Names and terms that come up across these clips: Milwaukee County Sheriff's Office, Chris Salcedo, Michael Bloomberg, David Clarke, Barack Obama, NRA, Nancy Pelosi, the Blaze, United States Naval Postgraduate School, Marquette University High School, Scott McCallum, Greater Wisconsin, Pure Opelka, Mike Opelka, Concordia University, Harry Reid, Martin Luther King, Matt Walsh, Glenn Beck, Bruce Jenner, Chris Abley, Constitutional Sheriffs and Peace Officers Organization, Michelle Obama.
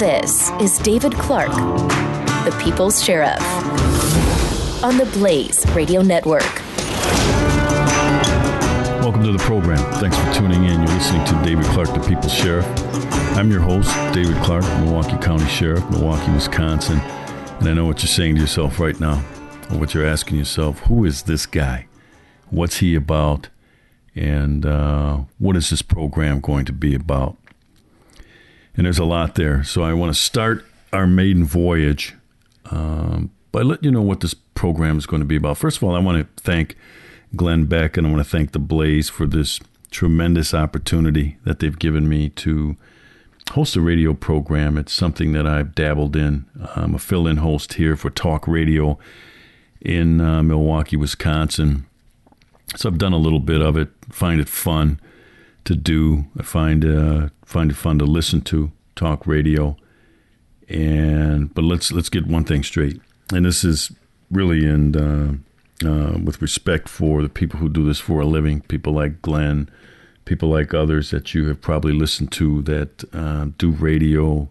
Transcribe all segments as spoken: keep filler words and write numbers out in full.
This is David Clarke, the People's Sheriff, on the Blaze Radio Network. Welcome to the program. Thanks for tuning in. You're listening to David Clarke, the People's Sheriff. I'm your host, David Clarke, Milwaukee County Sheriff, Milwaukee, Wisconsin. And I know what you're saying to yourself right now, or what you're asking yourself. Who is this guy? What's he about? And uh, what is this program going to be about? And there's a lot there. So I want to start our maiden voyage um, by letting you know what this program is going to be about. First of all, I want to thank Glenn Beck, and I want to thank the Blaze for this tremendous opportunity that they've given me to host a radio program. It's something that I've dabbled in. I'm a fill-in host here for talk radio in uh, Milwaukee, Wisconsin. So I've done a little bit of it, find it fun to do. I find uh, find it fun to listen to talk radio. And but let's let's get one thing straight. And this is really in uh, uh, with respect for the people who do this for a living, people like Glenn, people like others that you have probably listened to that uh, do radio,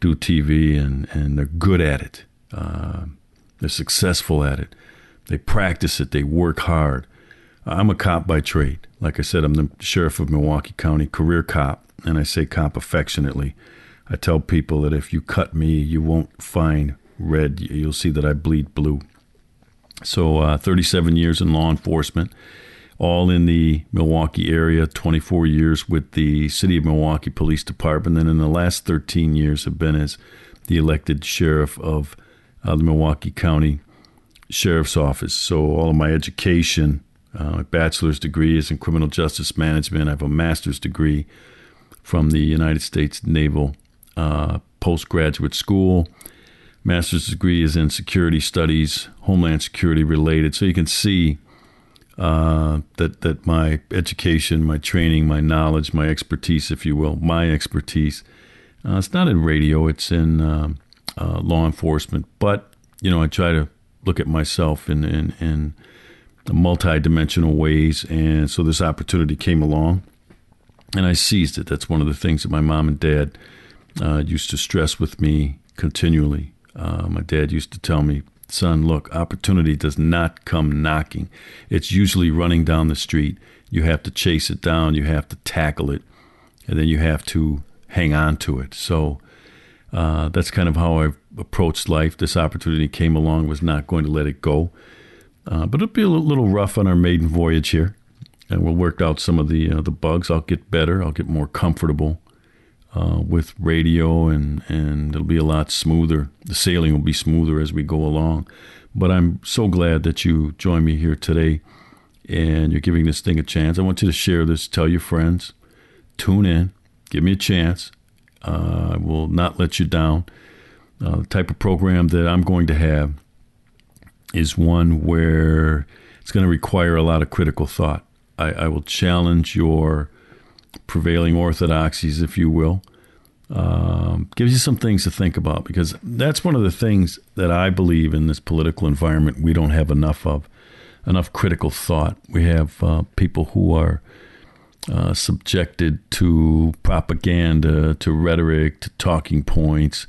do T V, and, and they're good at it. Uh, they're successful at it. They practice it. They work hard. I'm a cop by trade. Like I said, I'm the sheriff of Milwaukee County, career cop, and I say cop affectionately. I tell people that if you cut me, you won't find red. You'll see that I bleed blue. So uh, thirty-seven years in law enforcement, all in the Milwaukee area, twenty-four years with the City of Milwaukee Police Department, and in the last thirteen years have been as the elected sheriff of uh, the Milwaukee County Sheriff's Office. So all of my education... Uh, my bachelor's degree is in criminal justice management. I have a master's degree from the United States Naval uh, Postgraduate School. Master's degree is in security studies, homeland security related. So you can see uh, that that my education, my training, my knowledge, my expertise, if you will, my expertise, uh, it's not in radio. It's in um, uh, law enforcement. But, you know, I try to look at myself in in, in multi-dimensional ways, and so this opportunity came along and I seized it. That's one of the things that my mom and dad uh, used to stress with me continually. Uh, my dad used to tell me, son, look, opportunity does not come knocking. It's usually running down the street. You have to chase it down, you have to tackle it, and then you have to hang on to it. So uh, that's kind of how I've approached life. This opportunity came along, was not going to let it go. Uh, but it'll be a little rough on our maiden voyage here, and we'll work out some of the uh, the bugs. I'll get better. I'll get more comfortable uh, with radio, and, and it'll be a lot smoother. The sailing will be smoother as we go along. But I'm so glad that you join me here today, and you're giving this thing a chance. I want you to share this. Tell your friends. Tune in. Give me a chance. Uh, I will not let you down. Uh, the type of program that I'm going to have is one where it's going to require a lot of critical thought. I, I will challenge your prevailing orthodoxies, if you will. Um, gives you some things to think about, because that's one of the things that I believe in this political environment we don't have enough of, enough critical thought. We have uh, people who are uh, subjected to propaganda, to rhetoric, to talking points,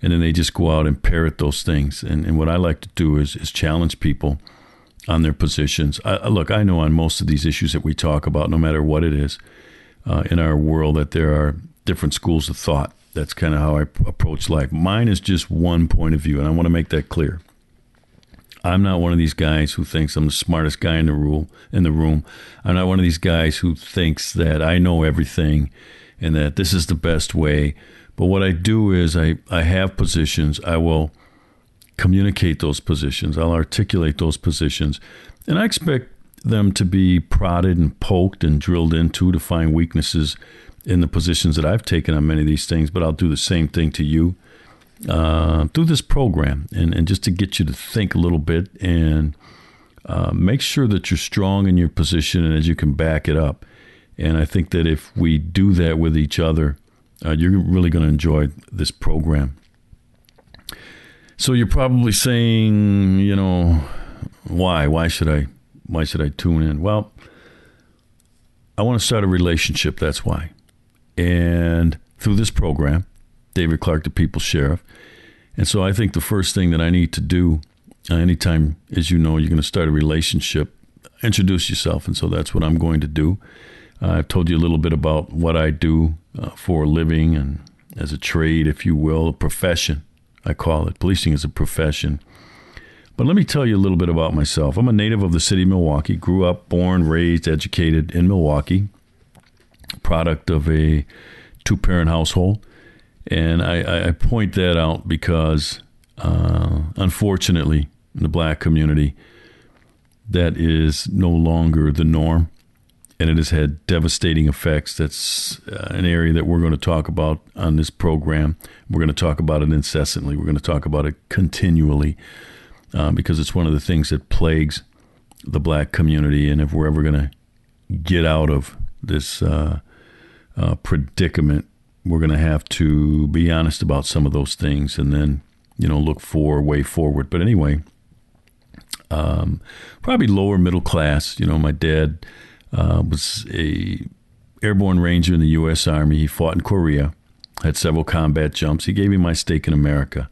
and then they just go out and parrot those things. And, and what I like to do is, is challenge people on their positions. I, I, look, I know on most of these issues that we talk about, no matter what it is, uh, in our world, that there are different schools of thought. That's kind of how I p- approach life. Mine is just one point of view, and I want to make that clear. I'm not one of these guys who thinks I'm the smartest guy in the room. In the room. I'm not one of these guys who thinks that I know everything and that this is the best way. But what I do is I, I have positions. I will communicate those positions. I'll articulate those positions. And I expect them to be prodded and poked and drilled into to find weaknesses in the positions that I've taken on many of these things. But I'll do the same thing to you uh, through this program. And, and just to get you to think a little bit and uh, make sure that you're strong in your position and that you can back it up. And I think that if we do that with each other, Uh, you're really going to enjoy this program. So you're probably saying, you know, why? Why should I? Why should I tune in? Well, I want to start a relationship. That's why. And through this program, David Clarke, the people's sheriff. And so I think the first thing that I need to do uh, anytime, as you know, you're going to start a relationship, introduce yourself. And so that's what I'm going to do. Uh, I've told you a little bit about what I do uh, for a living and as a trade, if you will, a profession, I call it. Policing is a profession. But let me tell you a little bit about myself. I'm a native of the city of Milwaukee, grew up, born, raised, educated in Milwaukee, product of a two-parent household. And I, I point that out because, uh, unfortunately, in the black community, that is no longer the norm. And it has had devastating effects. That's uh, an area that we're going to talk about on this program. We're going to talk about it incessantly. We're going to talk about it continually uh, because it's one of the things that plagues the black community. And if we're ever going to get out of this uh, uh, predicament, we're going to have to be honest about some of those things and then, you know, look for a way forward. But anyway, um, probably lower middle class. You know, my dad... Uh, was a airborne ranger in the U S Army. He fought in Korea, had several combat jumps. He gave me my stake in America.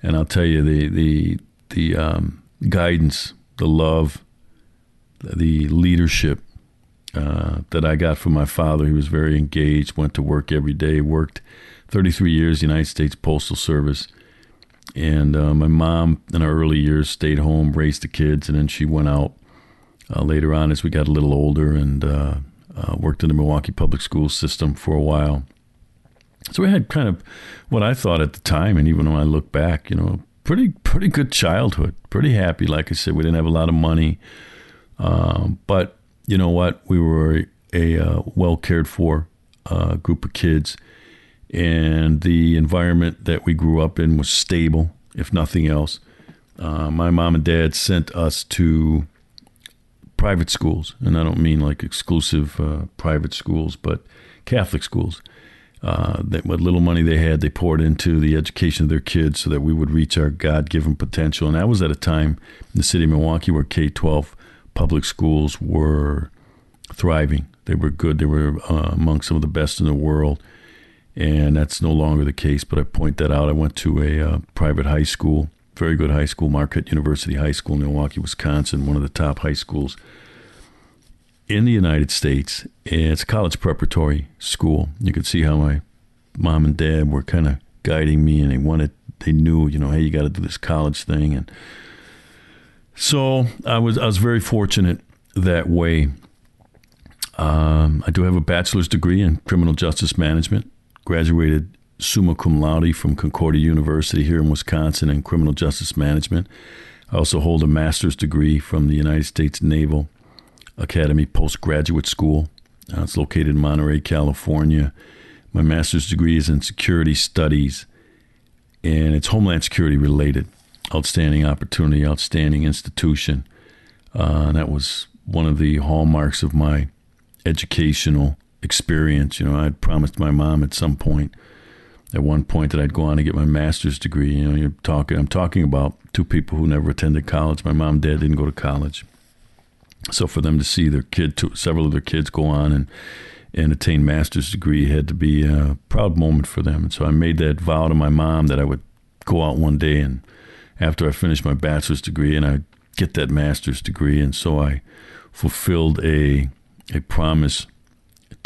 And I'll tell you, the the the um, guidance, the love, the leadership uh, that I got from my father. He was very engaged, went to work every day, worked thirty-three years, United States Postal Service. And uh, my mom, in her early years, stayed home, raised the kids, and then she went out. Uh, later on, as we got a little older and uh, uh, worked in the Milwaukee public school system for a while. So we had kind of what I thought at the time, and even when I look back, you know, pretty pretty good childhood, pretty happy. Like I said, we didn't have a lot of money. Um, but you know what? We were a, a uh, well-cared-for uh, group of kids, and the environment that we grew up in was stable, if nothing else. Uh, my mom and dad sent us to... private schools, and I don't mean like exclusive uh, private schools, but Catholic schools. Uh, that what little money they had, they poured into the education of their kids so that we would reach our God-given potential. And that was at a time in the city of Milwaukee where K through twelve public schools were thriving. They were good. They were uh, among some of the best in the world, and that's no longer the case, but I point that out. I went to a uh, private high school. Very good high school, Marquette University High School in Milwaukee, Wisconsin, one of the top high schools in the United States. It's a college preparatory school. You could see how my mom and dad were kind of guiding me, and they wanted, they knew, you know, hey, you got to do this college thing. And so I was, I was very fortunate that way. Um, I do have a bachelor's degree in criminal justice management, graduated summa cum laude from Concordia University here in Wisconsin in criminal justice management. I also hold a master's degree from the United States Naval Academy Postgraduate School. Uh, it's located in Monterey, California. My master's degree is in security studies, and it's Homeland Security related. Outstanding opportunity, outstanding institution. Uh, and that was one of the hallmarks of my educational experience. You know, I had promised my mom at some point At one point that I'd go on and get my master's degree. You know, you're talking, I'm talking about two people who never attended college. My mom and dad didn't go to college. So for them to see their kid, to, several of their kids go on and, and attain master's degree had to be a proud moment for them. And so I made that vow to my mom that I would go out one day and after I finished my bachelor's degree and I'd get that master's degree. And so I fulfilled a a promise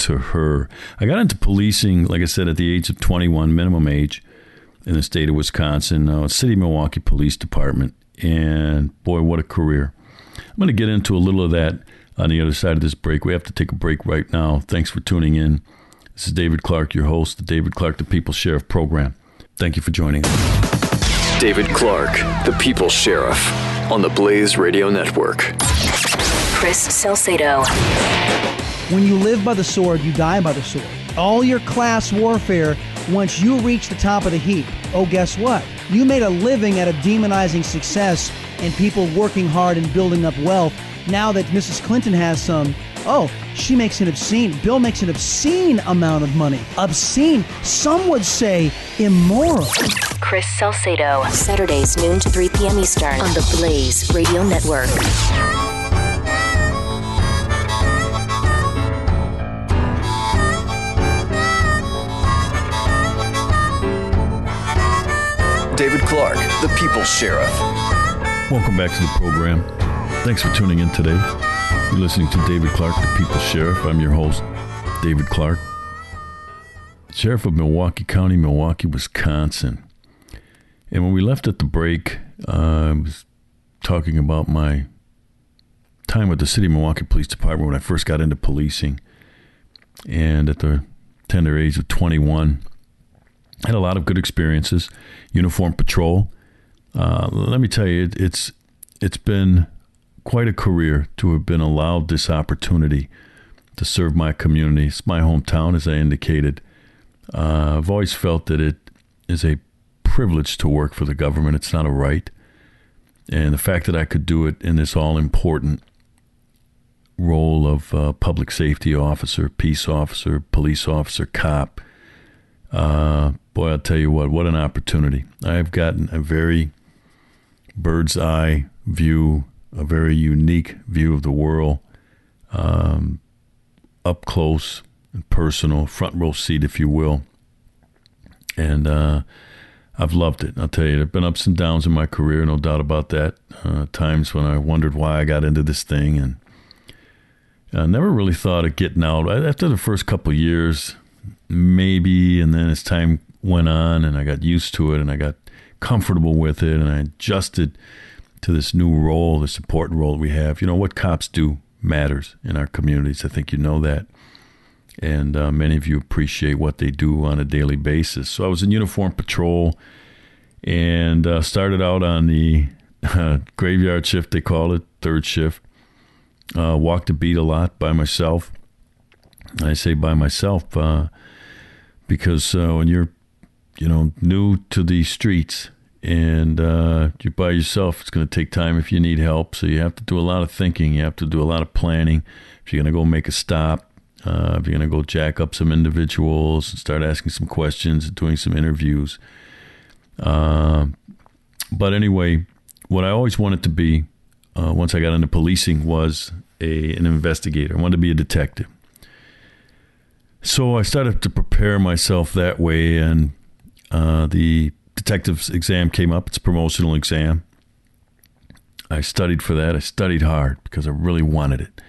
to her. I got into policing, like I said, at the age of twenty-one, minimum age, in the state of Wisconsin, uh, City of Milwaukee Police Department. And boy, what a career. I'm going to get into a little of that on the other side of this break. We have to take a break right now. Thanks for tuning in. This is David Clarke, your host, the David Clarke, the People's Sheriff program. Thank you for joining us. David Clarke, the People's Sheriff, on the Blaze Radio Network. Chris Salcedo. When you live by the sword, you die by the sword. All your class warfare, once you reach the top of the heap, oh, guess what? You made a living out of demonizing success and people working hard and building up wealth. Now that Missus Clinton has some, oh, she makes an obscene, Bill makes an obscene amount of money. Obscene. Some would say immoral. Chris Salcedo, Saturdays noon to three p.m. Eastern on the Blaze Radio Network. David Clarke, the People's Sheriff. Welcome back to the program. Thanks for tuning in today. You're listening to David Clarke, the People's Sheriff. I'm your host, David Clarke, Sheriff of Milwaukee County, Milwaukee, Wisconsin. And when we left at the break, uh, I was talking about my time with the City of Milwaukee Police Department when I first got into policing. And at the tender age of twenty-one, I had a lot of good experiences. Uniform patrol. Uh, let me tell you, it, it's it's been quite a career to have been allowed this opportunity to serve my community. It's my hometown, as I indicated. Uh, I've always felt that it is a privilege to work for the government. It's not a right. And the fact that I could do it in this all-important role of uh, public safety officer, peace officer, police officer, cop, uh, boy, I'll tell you what, what an opportunity. I've gotten a very bird's eye view, a very unique view of the world, um, up close and personal, front row seat, if you will. And uh, I've loved it. I'll tell you, there have been ups and downs in my career, no doubt about that. Uh, times when I wondered why I got into this thing, and I never really thought of getting out. After the first couple of years, maybe, and then as time went on and I got used to it and I got comfortable with it and I adjusted to this new role, this important role we have. You know, what cops do matters in our communities. I think you know that. And uh, many of you appreciate what they do on a daily basis. So I was in uniform patrol and uh, started out on the uh, graveyard shift, they call it, third shift. Uh, walked a beat a lot by myself. I say by myself uh, because uh, when you're, you know, new to these streets and uh, you're by yourself, it's going to take time if you need help. So you have to do a lot of thinking. You have to do a lot of planning. If you're going to go make a stop, Uh, if you're going to go jack up some individuals and start asking some questions and doing some interviews. Uh, but anyway, what I always wanted to be, uh, once I got into policing, was a, an investigator. I wanted to be a detective. So I started to prepare myself that way, and uh, the detective's exam came up. It's a promotional exam. I studied for that. I studied hard because I really wanted it,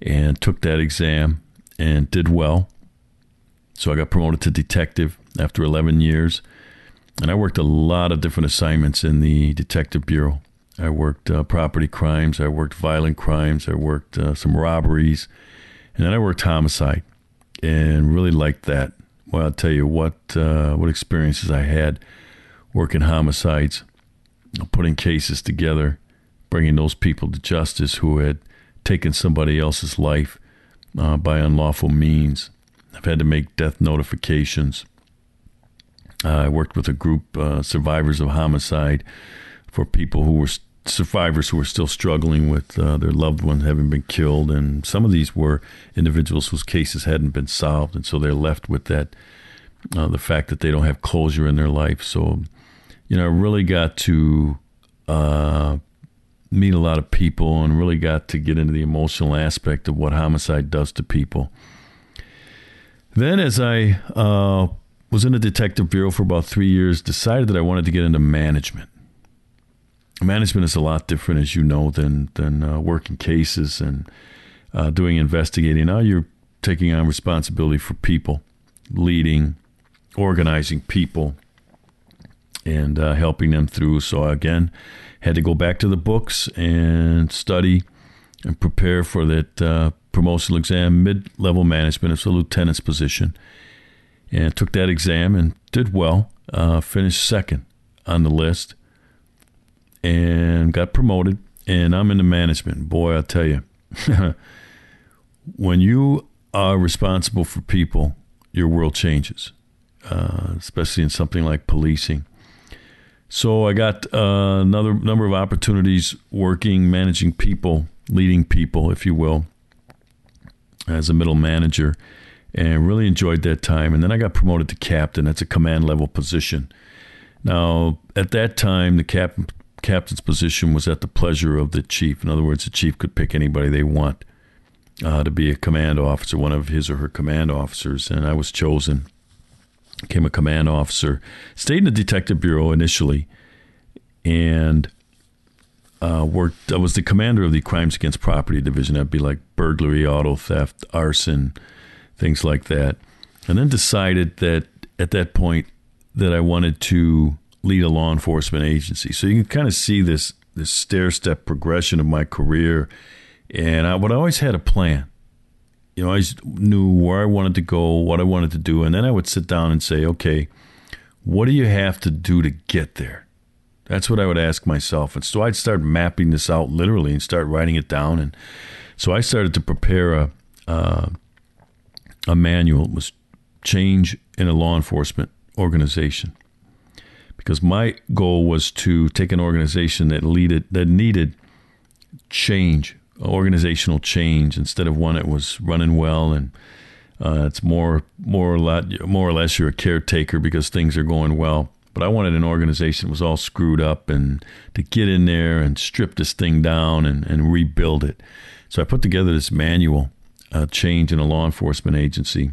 and took that exam and did well. So I got promoted to detective after eleven years. And I worked a lot of different assignments in the detective bureau. I worked uh, property crimes. I worked violent crimes. I worked uh, some robberies. And then I worked homicide and really liked that. Well, I'll tell you what, uh, what experiences I had working homicides, putting cases together, bringing those people to justice who had taken somebody else's life Uh, by unlawful means. I've had to make death notifications. Uh, I worked with a group, uh, survivors of homicide, for people who were st- survivors who were still struggling with uh, their loved one having been killed. And some of these were individuals whose cases hadn't been solved. And so they're left with that, uh, the fact that they don't have closure in their life. So, you know, I really got to uh, meet a lot of people and really got to get into the emotional aspect of what homicide does to people. Then as I uh, was in the detective bureau for about three years, decided that I wanted to get into management. Management is a lot different, as you know, than, than uh, working cases and uh, doing investigating. Now you're taking on responsibility for people, leading, organizing people, and uh, helping them through. So again, had to go back to the books and study and prepare for that uh, promotional exam, mid-level management. It's a lieutenant's position. And took that exam and did well. Uh, finished second on the list and got promoted. And I'm into management. Boy, I'll tell you. When you are responsible for people, your world changes, uh, especially in something like policing. So I got uh, another number of opportunities working, managing people, leading people, if you will, as a middle manager, and really enjoyed that time. And then I got promoted to captain. That's a command level position. Now, at that time, the cap- captain's position was at the pleasure of the chief. In other words, the chief could pick anybody they want uh, to be a command officer, one of his or her command officers, and I was chosen became a command officer, stayed in the detective bureau initially, and uh, worked. I was the commander of the Crimes Against Property Division. That'd be like burglary, auto theft, arson, things like that. And then decided that at that point that I wanted to lead a law enforcement agency. So you can kind of see this this stair-step progression of my career. And I, but I always had a plan. You know, I always knew where I wanted to go, what I wanted to do. And then I would sit down and say, okay, what do you have to do to get there? That's what I would ask myself. And so I'd start mapping this out literally and start writing it down. And so I started to prepare a, uh, a manual. It was Change in a Law Enforcement Organization. Because my goal was to take an organization that leaded, that needed change, organizational change, instead of one that was running well and uh, it's more, more or less, more or less you're a caretaker because things are going well. But I wanted an organization that was all screwed up, and to get in there and strip this thing down and, and rebuild it. So I put together this manual, uh, Change in a Law Enforcement Agency.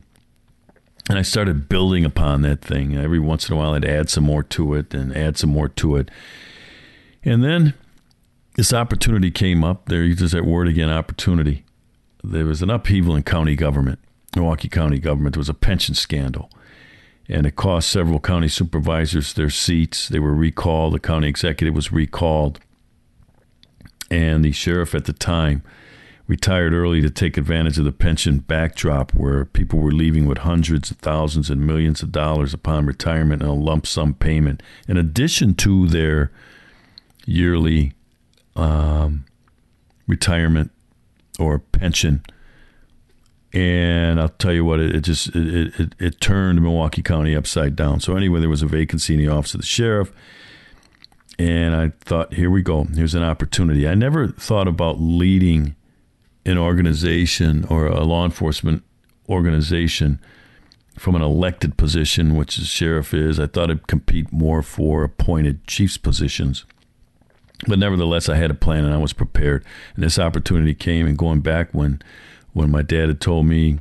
And I started building upon that thing. Every once in a while, I'd add some more to it and add some more to it. And then this opportunity came up. There uses that word again, opportunity. There was an upheaval in county government, Milwaukee County government. There was a pension scandal. And it cost several county supervisors their seats. They were recalled. The county executive was recalled. And the sheriff at the time retired early to take advantage of the pension backdrop, where people were leaving with hundreds of thousands and millions of dollars upon retirement and a lump sum payment, in addition to their yearly um, retirement or pension. And I'll tell you what, it, it just it, it, it turned Milwaukee County upside down. So anyway, there was a vacancy in the office of the sheriff. And I thought, here we go. Here's an opportunity. I never thought about leading an organization or a law enforcement organization from an elected position, which the sheriff is. I thought it'd compete more for appointed chief's positions. But nevertheless, I had a plan and I was prepared. And this opportunity came, and going back when when my dad had told me,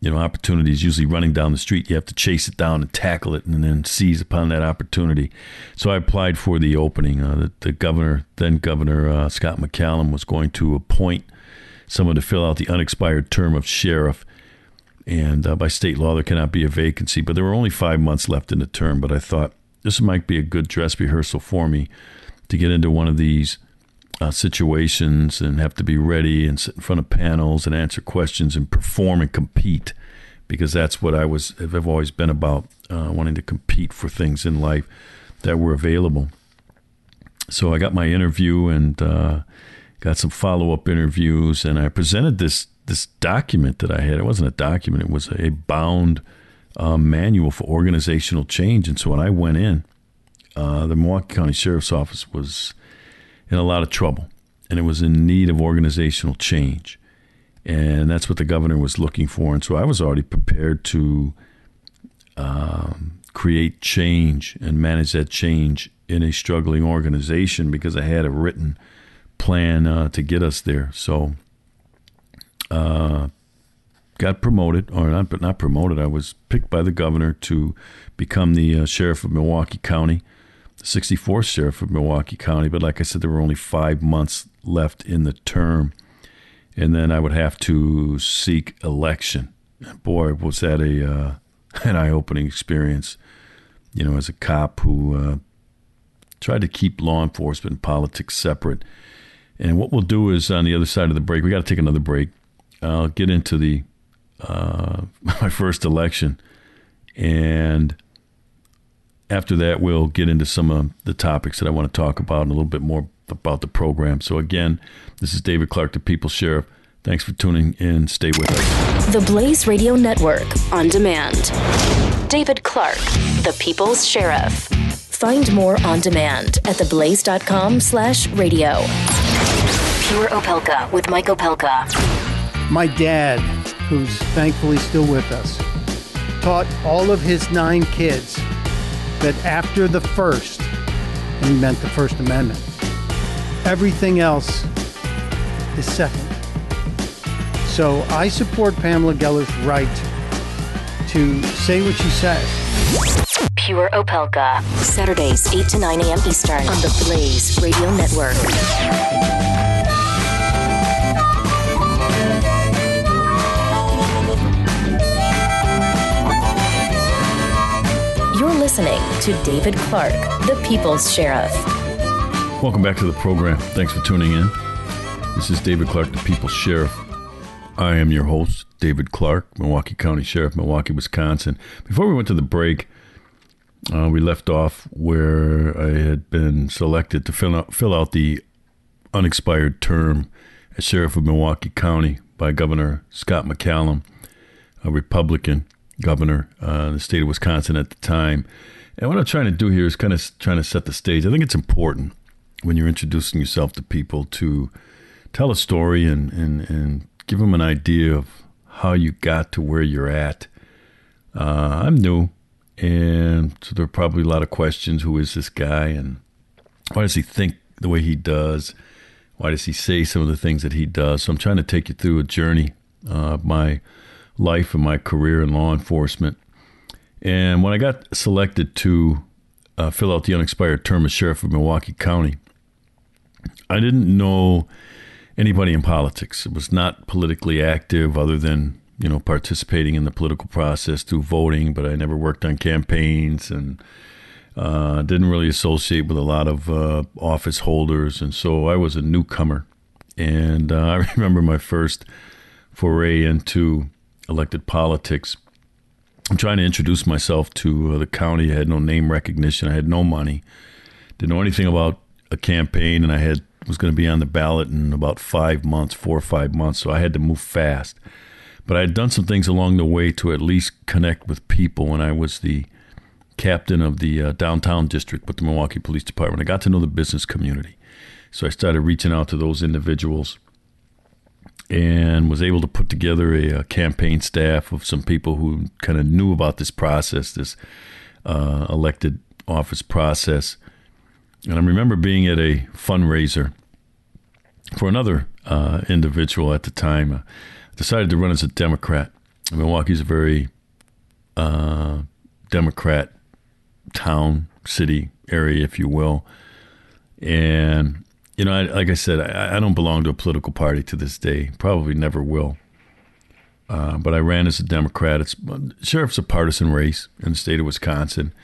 you know, opportunity is usually running down the street. You have to chase it down and tackle it and then seize upon that opportunity. So I applied for the opening. Uh, the, the governor, then Governor uh, Scott McCallum, was going to appoint someone to fill out the unexpired term of sheriff. And uh, by state law, there cannot be a vacancy. But there were only five months left in the term. But I thought this might be a good dress rehearsal for me to get into one of these uh, situations and have to be ready and sit in front of panels and answer questions and perform and compete, because that's what I was, I've always been about, uh, wanting to compete for things in life that were available. So I got my interview and uh, got some follow-up interviews, and I presented this this document that I had. It wasn't a document. It was a bound uh, manual for organizational change. And so when I went in, uh, the Milwaukee County Sheriff's Office was in a lot of trouble, and it was in need of organizational change. And that's what the governor was looking for. And so I was already prepared to um, create change and manage that change in a struggling organization, because I had a written plan uh, to get us there. So uh, got promoted, or not, but not promoted. I was picked by the governor to become the uh, sheriff of Milwaukee County, the sixty-fourth sheriff of Milwaukee County. But like I said, there were only five months left in the term, and then I would have to seek election. Boy, was that a uh, an eye-opening experience, you know, as a cop who uh, tried to keep law enforcement and politics separate. And what we'll do is, on the other side of the break, we got to take another break. I'll get into the uh, my first election, and after that, we'll get into some of the topics that I want to talk about and a little bit more about the program. So again, this is David Clarke, the People's Sheriff. Thanks for tuning in. Stay with us. The Blaze Radio Network on demand. David Clarke, the People's Sheriff. Find more on demand at theblaze.com slash radio. Pure Opelka with Mike Opelka. My dad, who's thankfully still with us, taught all of his nine kids that after the first, and he meant the First Amendment, everything else is second. So I support Pamela Geller's right to say what she says. Pure Opelka. Saturdays, eight to nine a.m. Eastern on the Blaze Radio Network. You're listening to David Clarke, the People's Sheriff. Welcome back to the program. Thanks for tuning in. This is David Clarke, the People's Sheriff. I am your host, David Clarke, Milwaukee County Sheriff, Milwaukee, Wisconsin. Before we went to the break, uh, we left off where I had been selected to fill out, fill out the unexpired term as Sheriff of Milwaukee County by Governor Scott McCallum, a Republican governor uh, in the state of Wisconsin at the time. And what I'm trying to do here is kind of trying to set the stage. I think it's important when you're introducing yourself to people to tell a story and, and, and give them an idea of how you got to where you're at. Uh, I'm new, and so there are probably a lot of questions. Who is this guy, and why does he think the way he does? Why does he say some of the things that he does? So I'm trying to take you through a journey uh, of my life and my career in law enforcement. And when I got selected to uh, fill out the unexpired term as Sheriff of Milwaukee County, I didn't know anybody in politics. It was not politically active other than, you know, participating in the political process through voting, but I never worked on campaigns and uh, didn't really associate with a lot of uh, office holders. And so I was a newcomer. And uh, I remember my first foray into elected politics. I'm trying to introduce myself to uh, the county. I had no name recognition. I had no money. Didn't know anything about a campaign, and I had was going to be on the ballot in about five months, four or five months. So I had to move fast. But I had done some things along the way to at least connect with people when I was the captain of the uh, downtown district with the Milwaukee Police Department. I got to know the business community. So I started reaching out to those individuals and was able to put together a, a campaign staff of some people who kind of knew about this process, this uh, elected office process. And I remember being at a fundraiser for another uh, individual at the time. I decided to run as a Democrat. Milwaukee's a very uh, Democrat town, city, area, if you will. And you know, I, like I said, I, I don't belong to a political party to this day. Probably never will. Uh, but I ran as a Democrat. It's, sheriff's a partisan race in the state of Wisconsin.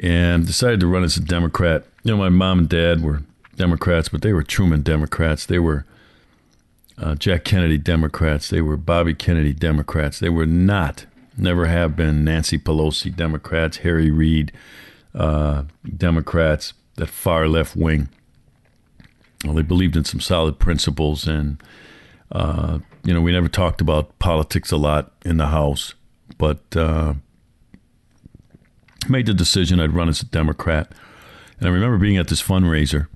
And decided to run as a Democrat. You know, my mom and dad were Democrats, but they were Truman Democrats. They were uh, Jack Kennedy Democrats. They were Bobby Kennedy Democrats. They were not, never have been, Nancy Pelosi Democrats, Harry Reid uh, Democrats, that far left wing. Well, they believed in some solid principles, and, uh, you know, we never talked about politics a lot in the house, but uh, made the decision I'd run as a Democrat. And I remember being at this fundraiser,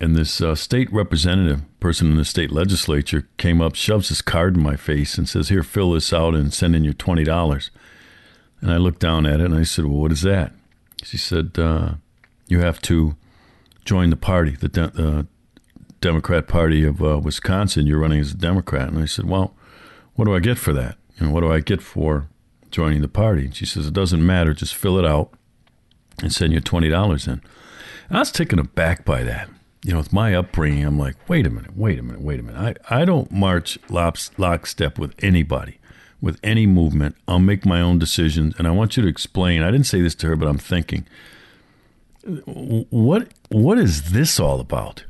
and this uh, state representative, person in the state legislature, came up, shoves his card in my face, and says, "Here, fill this out and send in your twenty dollars. And I looked down at it, and I said, "Well, what is that?" She said, uh, "You have to join the party, the de- uh, Democrat Party of uh, Wisconsin. You're running as a Democrat." And I said, "Well, what do I get for that? And what do I get for joining the party?" And she says, "It doesn't matter. Just fill it out and send your twenty dollars in." And I was taken aback by that. You know, with my upbringing, I'm like, wait a minute, wait a minute, wait a minute. I, I don't march lops, lockstep with anybody, with any movement. I'll make my own decisions. And I want you to explain. I didn't say this to her, but I'm thinking, What what is this all about?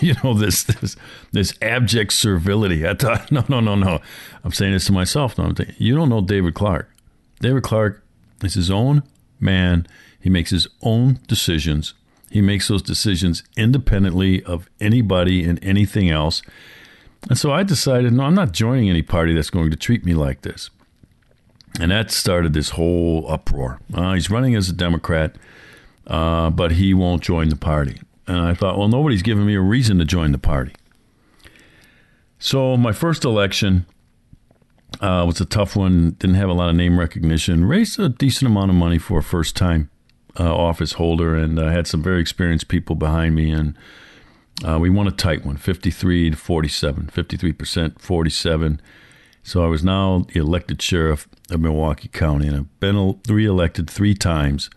you know, this this this abject servility. I thought, no, no, no, no. I'm saying this to myself. No, I'm thinking, you don't know David Clarke. David Clarke is his own man. He makes his own decisions. He makes those decisions independently of anybody and anything else. And so I decided, no, I'm not joining any party that's going to treat me like this. And that started this whole uproar. Uh, he's running as a Democrat. Uh, but he won't join the party. And I thought, well, nobody's giving me a reason to join the party. So my first election uh, was a tough one. Didn't have a lot of name recognition. Raised a decent amount of money for a first-time uh, office holder, and I uh, had some very experienced people behind me. And uh, we won a tight one, fifty-three to forty-seven, fifty-three percent, forty-seven. So I was now the elected sheriff of Milwaukee County, and I've been reelected three times.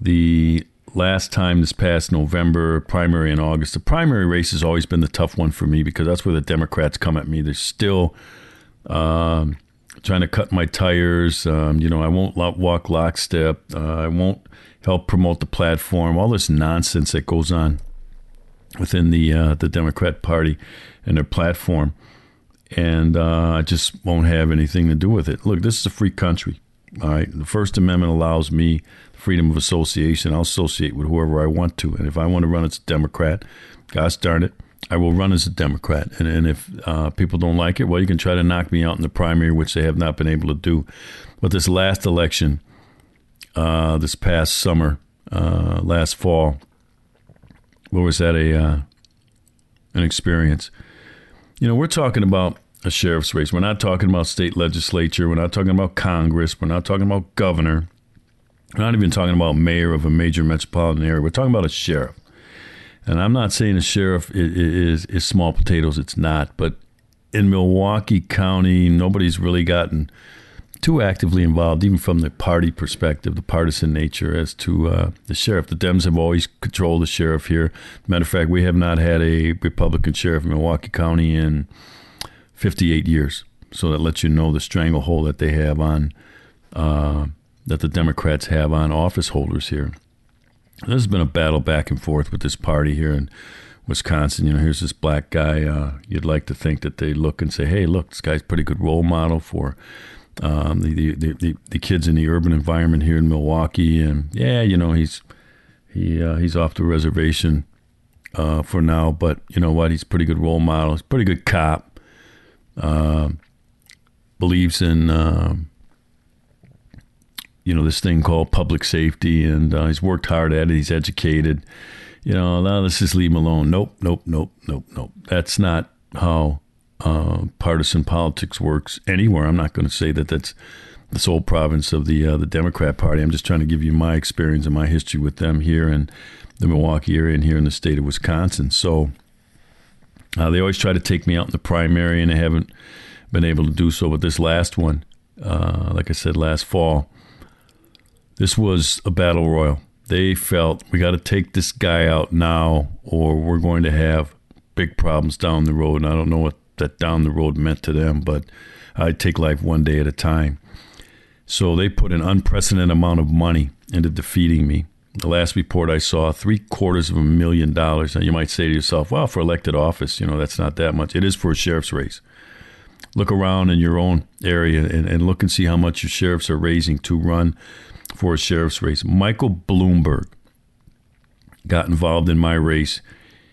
The last time this past November, primary in August. The primary race has always been the tough one for me because that's where the Democrats come at me. They're still um, trying to cut my tires. Um, you know, I won't walk lockstep. Uh, I won't help promote the platform. All this nonsense that goes on within the uh, the Democrat Party and their platform. And uh, I just won't have anything to do with it. Look, this is a free country. All right. The First Amendment allows me freedom of association. I'll associate with whoever I want to. And if I want to run as a Democrat, gosh darn it, I will run as a Democrat. And, and if uh, people don't like it, well, you can try to knock me out in the primary, which they have not been able to do. But this last election, uh, this past summer, uh, last fall, what was that? A uh, an experience. You know, we're talking about a sheriff's race. We're not talking about state legislature. We're not talking about Congress. We're not talking about governor. We're not even talking about mayor of a major metropolitan area. We're talking about a sheriff. And I'm not saying a sheriff is, is, is small potatoes. It's not. But in Milwaukee County, nobody's really gotten too actively involved, even from the party perspective, the partisan nature as to uh, the sheriff. The Dems have always controlled the sheriff here. Matter of fact, we have not had a Republican sheriff in Milwaukee County in fifty-eight years. So that lets you know the stranglehold that they have on, uh, that the Democrats have on office holders here. This has been a battle back and forth with this party here in Wisconsin. You know, here's this black guy. Uh, you'd like to think that they look and say, hey, look, this guy's a pretty good role model for um, the, the, the, the kids in the urban environment here in Milwaukee. And yeah, you know, he's, he, uh, he's off the reservation uh, for now, but you know what? He's a pretty good role model. He's a pretty good cop. Uh, believes in, uh, you know, this thing called public safety, and uh, he's worked hard at it. He's educated. You know, now let's just leave him alone. Nope, nope, nope, nope, nope. That's not how uh, partisan politics works anywhere. I'm not going to say that that's the sole province of the uh, the Democrat Party. I'm just trying to give you my experience and my history with them here in the Milwaukee area and here in the state of Wisconsin. So, Uh, they always try to take me out in the primary, and they haven't been able to do so. But this last one, uh, like I said, last fall, this was a battle royal. They felt, we got to take this guy out now or we're going to have big problems down the road. And I don't know what that down the road meant to them, but I take life one day at a time. So they put an unprecedented amount of money into defeating me. The last report I saw, three quarters of a million dollars. Now, you might say to yourself, well, for elected office, you know, that's not that much. It is for a sheriff's race. Look around in your own area and, and look and see how much your sheriffs are raising to run for a sheriff's race. Michael Bloomberg got involved in my race.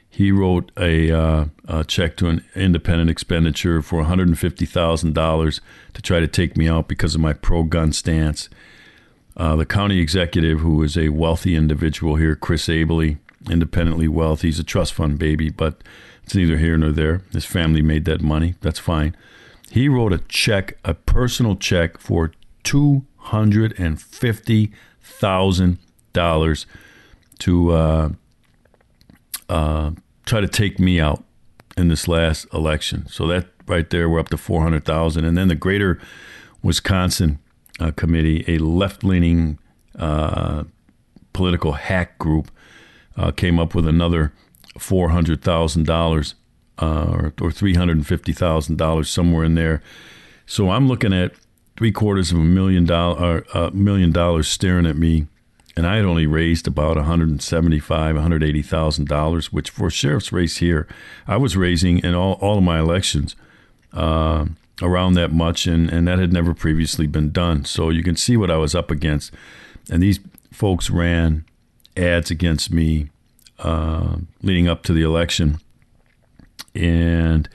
He wrote a, uh, a check to an independent expenditure for one hundred fifty thousand dollars to try to take me out because of my pro-gun stance. Uh, the county executive, who is a wealthy individual here, Chris Abley, independently wealthy. He's a trust fund baby, but it's neither here nor there. His family made that money. That's fine. He wrote a check, a personal check for two hundred fifty thousand dollars to uh, uh, try to take me out in this last election. So that right there, we're up to four hundred thousand dollars. And then the Greater Wisconsin Uh, committee, a left-leaning uh, political hack group, uh, came up with another four hundred thousand dollars uh, or, or three hundred fifty thousand dollars somewhere in there. So I'm looking at three quarters of a million dollar, uh, million dollars staring at me, and I had only raised about one hundred seventy-five thousand, one hundred eighty thousand dollars, which for a sheriff's race here, I was raising in all, all of my elections. Uh, around that much, and, and that had never previously been done. So you can see what I was up against. And these folks ran ads against me uh, leading up to the election. And,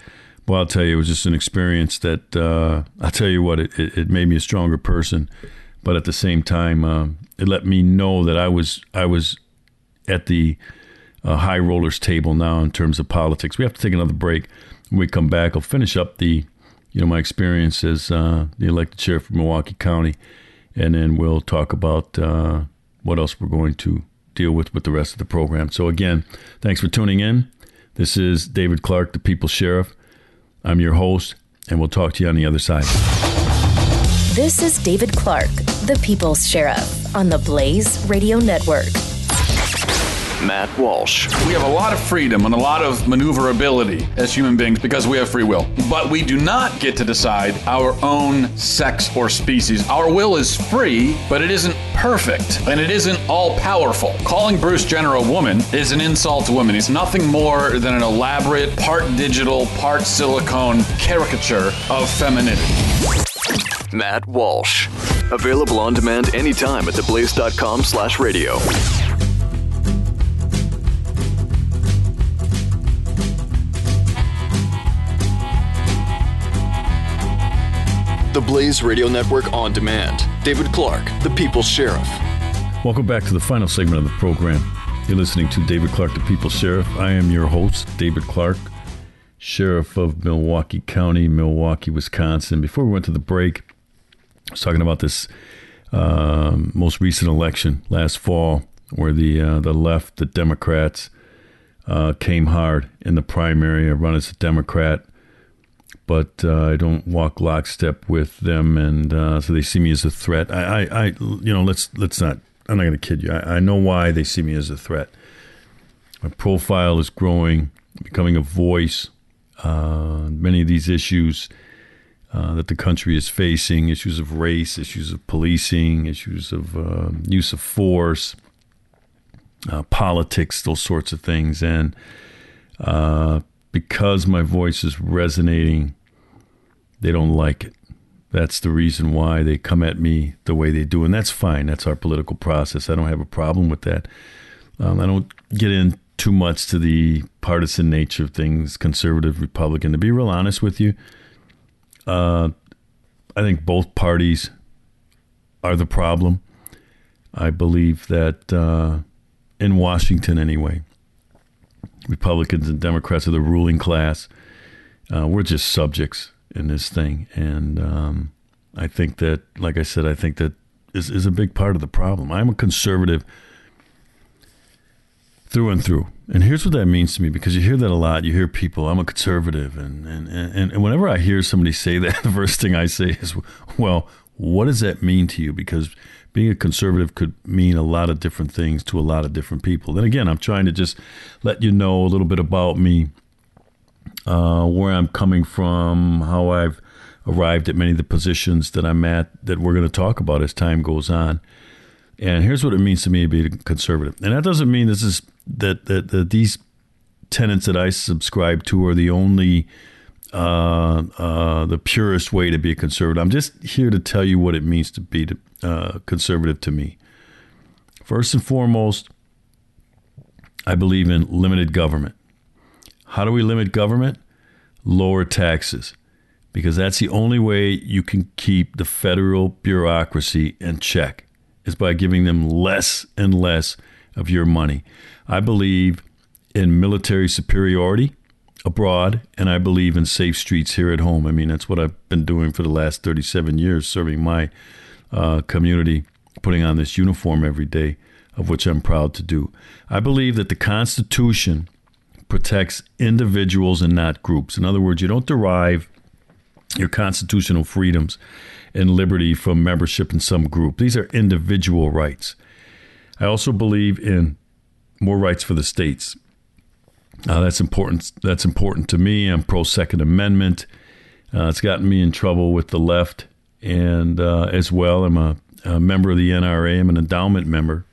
well, I'll tell you, it was just an experience that, uh, I'll tell you what, it, it, it made me a stronger person. But at the same time, um, it let me know that I was I was at the uh, high rollers table now in terms of politics. We have to take another break. When we come back, I'll finish up the You know, my experience as uh, the elected sheriff of Milwaukee County, and then we'll talk about uh, what else we're going to deal with with the rest of the program. So again, thanks for tuning in. This is David Clarke, the People's Sheriff. I'm your host. and we'll talk to you on the other side. This is David Clarke, the People's Sheriff, on the Blaze Radio Network. Matt Walsh. We have a lot of freedom and a lot of maneuverability as human beings because we have free will. But we do not get to decide our own sex or species. Our will is free, but it isn't perfect, and it isn't all-powerful. Calling Bruce Jenner a woman is an insult to women. It's nothing more than an elaborate, part digital, part silicone caricature of femininity. Matt Walsh. Available on demand anytime at theblaze.com slash radio. The Blaze Radio Network on demand. David Clarke, the People's Sheriff. Welcome back to the final segment of the program. You're listening to David Clarke, the People's Sheriff. I am your host, David Clarke, Sheriff of Milwaukee County, Milwaukee, Wisconsin. Before we went to the break, I was talking about this um, most recent election last fall, where the uh, the left, the Democrats, uh, came hard in the primary. I run as a Democrat, but uh, I don't walk lockstep with them, and uh, so they see me as a threat. I, I, I you know, let's let's not. I'm not going to kid you. I, I know why they see me as a threat. My profile is growing, becoming a voice. Uh, many of these issues uh, that the country is facing: issues of race, issues of policing, issues of uh, use of force, uh, politics, those sorts of things, and uh, because my voice is resonating. They don't like it. That's the reason why they come at me the way they do. And that's fine. That's our political process. I don't have a problem with that. Um, I don't get in too much to the partisan nature of things, conservative, Republican. To be real honest with you, uh, I think both parties are the problem. I believe that uh, in Washington anyway, Republicans and Democrats are the ruling class. Uh, we're just subjects in this thing. And um, I think that, like I said, I think that is, is a big part of the problem. I'm a conservative through and through. And here's what that means to me, because you hear that a lot. You hear people, I'm a conservative. And, and, and, and whenever I hear somebody say that, the first thing I say is, well, what does that mean to you? Because being a conservative could mean a lot of different things to a lot of different people. Then again, I'm trying to just let you know a little bit about me, uh, where I'm coming from, how I've arrived at many of the positions that I'm at that we're going to talk about as time goes on. And here's what it means to me to be a conservative. And that doesn't mean this is that, that, that these tenets that I subscribe to are the only uh, uh, the purest way to be a conservative. I'm just here to tell you what it means to be to, uh, conservative to me. First and foremost, I believe in limited government. How do we limit government? Lower taxes, because that's the only way you can keep the federal bureaucracy in check, is by giving them less and less of your money. I believe in military superiority abroad, and I believe in safe streets here at home. I mean, that's what I've been doing for the last thirty-seven years, serving my uh, community, putting on this uniform every day, of which I'm proud to do. I believe that the Constitution protects individuals and not groups. In other words, you don't derive your constitutional freedoms and liberty from membership in some group. These are individual rights. I also believe in more rights for the states. Uh, that's important. That's important to me. I'm pro Second Amendment. Uh, it's gotten me in trouble with the left, and uh, as well, I'm a, a member of the N R A. I'm an endowment member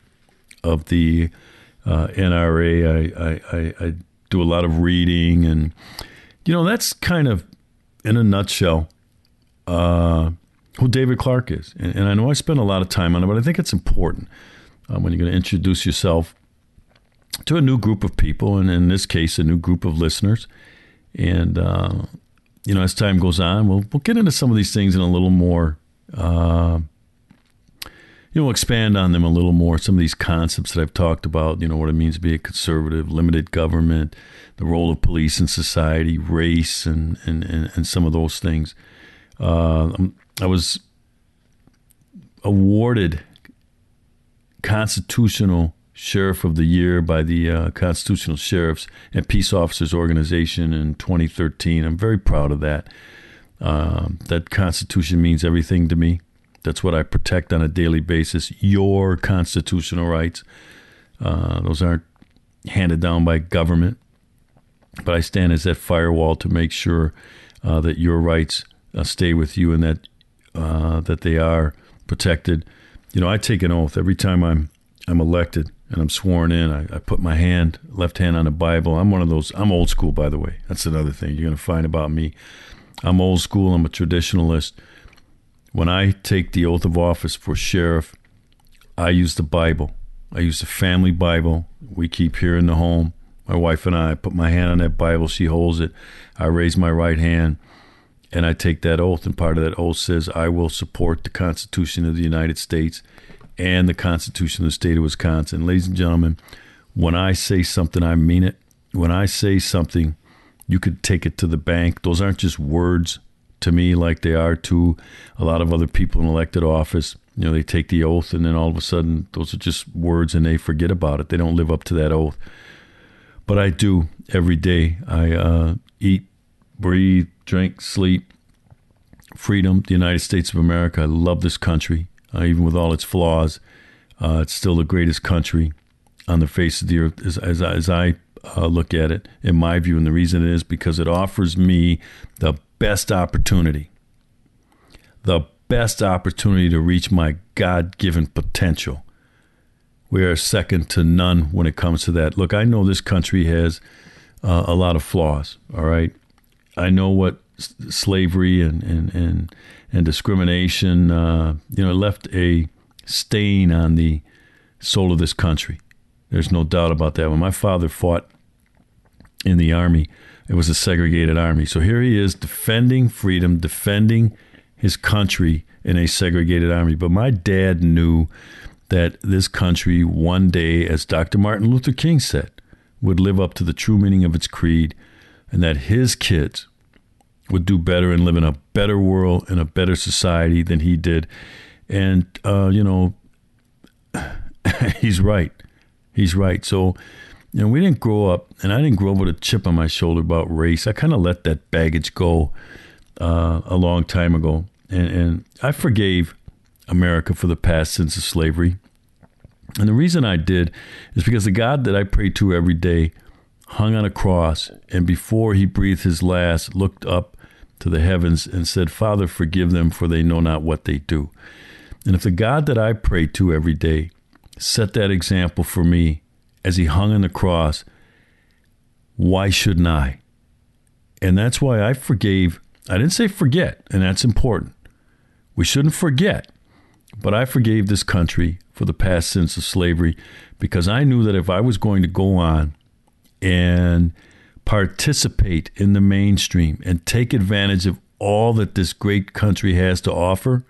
of the uh, N R A. I, I, I, I do a lot of reading, and you know, that's kind of, in a nutshell, uh, who David Clarke is. And, and I know I spend a lot of time on it, but I think it's important uh, when you're going to introduce yourself to a new group of people, and in this case, a new group of listeners. And, uh, you know, as time goes on, we'll, we'll get into some of these things in a little more, uh, you know, expand on them a little more. Some of these concepts that I've talked about, you know, what it means to be a conservative, limited government, the role of police in society, race, and, and, and, and some of those things. Uh, I was awarded Constitutional Sheriff of the Year by the uh, Constitutional Sheriffs and Peace Officers Organization in twenty thirteen. I'm very proud of that. Um, that Constitution means everything to me. That's what I protect on a daily basis. Your constitutional rights. Uh, those aren't handed down by government. But I stand as that firewall to make sure uh, that your rights uh, stay with you and that uh, that they are protected. You know, I take an oath every time I'm I'm elected and I'm sworn in. I, I put my hand, left hand on the Bible. I'm one of those. I'm old school, by the way. That's another thing you're going to find about me. I'm old school. I'm a traditionalist. When I take the oath of office for sheriff, I use the Bible. I use the family Bible we keep here in the home. My wife and I, I put my hand on that Bible. She holds it. I raise my right hand, and I take that oath. And part of that oath says, I will support the Constitution of the United States and the Constitution of the State of Wisconsin. Ladies and gentlemen, when I say something, I mean it. When I say something, you could take it to the bank. Those aren't just words to me like they are to a lot of other people in elected office. You know, they take the oath, and then all of a sudden, those are just words, and they forget about it. They don't live up to that oath. But I do every day. I uh, eat, breathe, drink, sleep. Freedom, the United States of America. I love this country, uh, even with all its flaws. Uh, it's still the greatest country on the face of the earth, as, as, as I uh, look at it, in my view. And the reason is because it offers me the best opportunity, the best opportunity to reach my God-given potential. We are second to none when it comes to that. Look, I know this country has uh, a lot of flaws, all right? I know what s- slavery and, and, and, and discrimination, uh, you know, left a stain on the soul of this country. There's no doubt about that. When my father fought in the Army, it was a segregated Army. So here he is defending freedom, defending his country in a segregated Army. But my dad knew that this country one day, as Doctor Martin Luther King said, would live up to the true meaning of its creed, and that his kids would do better and live in a better world and a better society than he did. And, uh, you know, he's right. He's right. So, you know, we didn't grow up, and I didn't grow up with a chip on my shoulder about race. I kind of let that baggage go uh, a long time ago. And, and I forgave America for the past sins of slavery. And the reason I did is because the God that I pray to every day hung on a cross, and before he breathed his last, looked up to the heavens and said, Father, forgive them, for they know not what they do. And if the God that I pray to every day set that example for me as he hung on the cross, why shouldn't I? And that's why I forgave. I didn't say forget, and that's important. We shouldn't forget. But I forgave this country for the past sins of slavery, because I knew that if I was going to go on and participate in the mainstream and take advantage of all that this great country has to offer,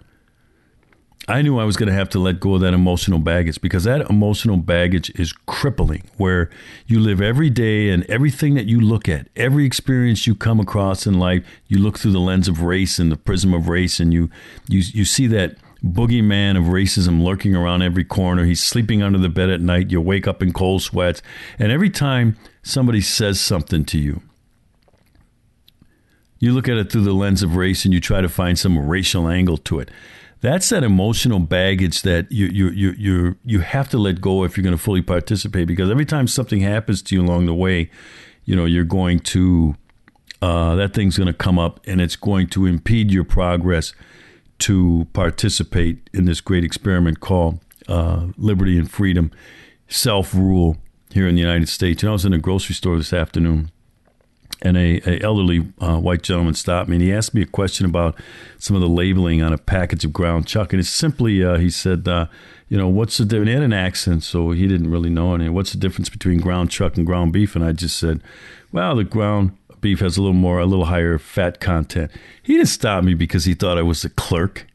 I knew I was going to have to let go of that emotional baggage, because that emotional baggage is crippling, where you live every day and everything that you look at, every experience you come across in life, you look through the lens of race and the prism of race, and you you, you see that boogeyman of racism lurking around every corner. He's sleeping under the bed at night. You wake up in cold sweats. And every time somebody says something to you, you look at it through the lens of race and you try to find some racial angle to it. That's that emotional baggage that you you you you you have to let go if you're going to fully participate, because every time something happens to you along the way, you know, you're going to, uh, that thing's going to come up, and it's going to impede your progress to participate in this great experiment called uh, liberty and freedom, self-rule here in the United States. And I was in a grocery store this afternoon, and a, a elderly uh, white gentleman stopped me, and he asked me a question about some of the labeling on a package of ground chuck. And it's simply, uh, he said, uh, you know, what's the difference? He had an accent, so he didn't really know it. And what's the difference between ground chuck and ground beef? And I just said, well, the ground beef has a little more, a little higher fat content. He didn't stop me because he thought I was the clerk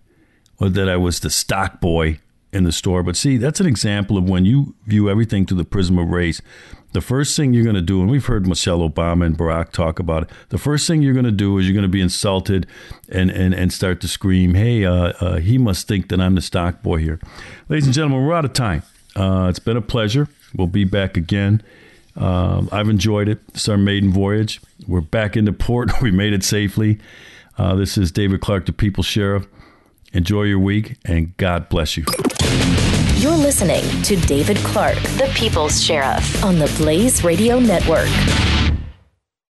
or that I was the stock boy in the store. But see, that's an example of when you view everything through the prism of race. The first thing you're going to do, and we've heard Michelle Obama and Barack talk about it, the first thing you're going to do is you're going to be insulted and and and start to scream, hey, uh, uh, he must think that I'm the stock boy here. Ladies and gentlemen, we're out of time. Uh, it's been a pleasure. We'll be back again. Um, I've enjoyed it. It's our maiden voyage. We're back into port. We made it safely. Uh, this is David Clarke, the People's Sheriff. Enjoy your week, and God bless you. You're listening to David Clarke, the People's Sheriff, on the Blaze Radio Network.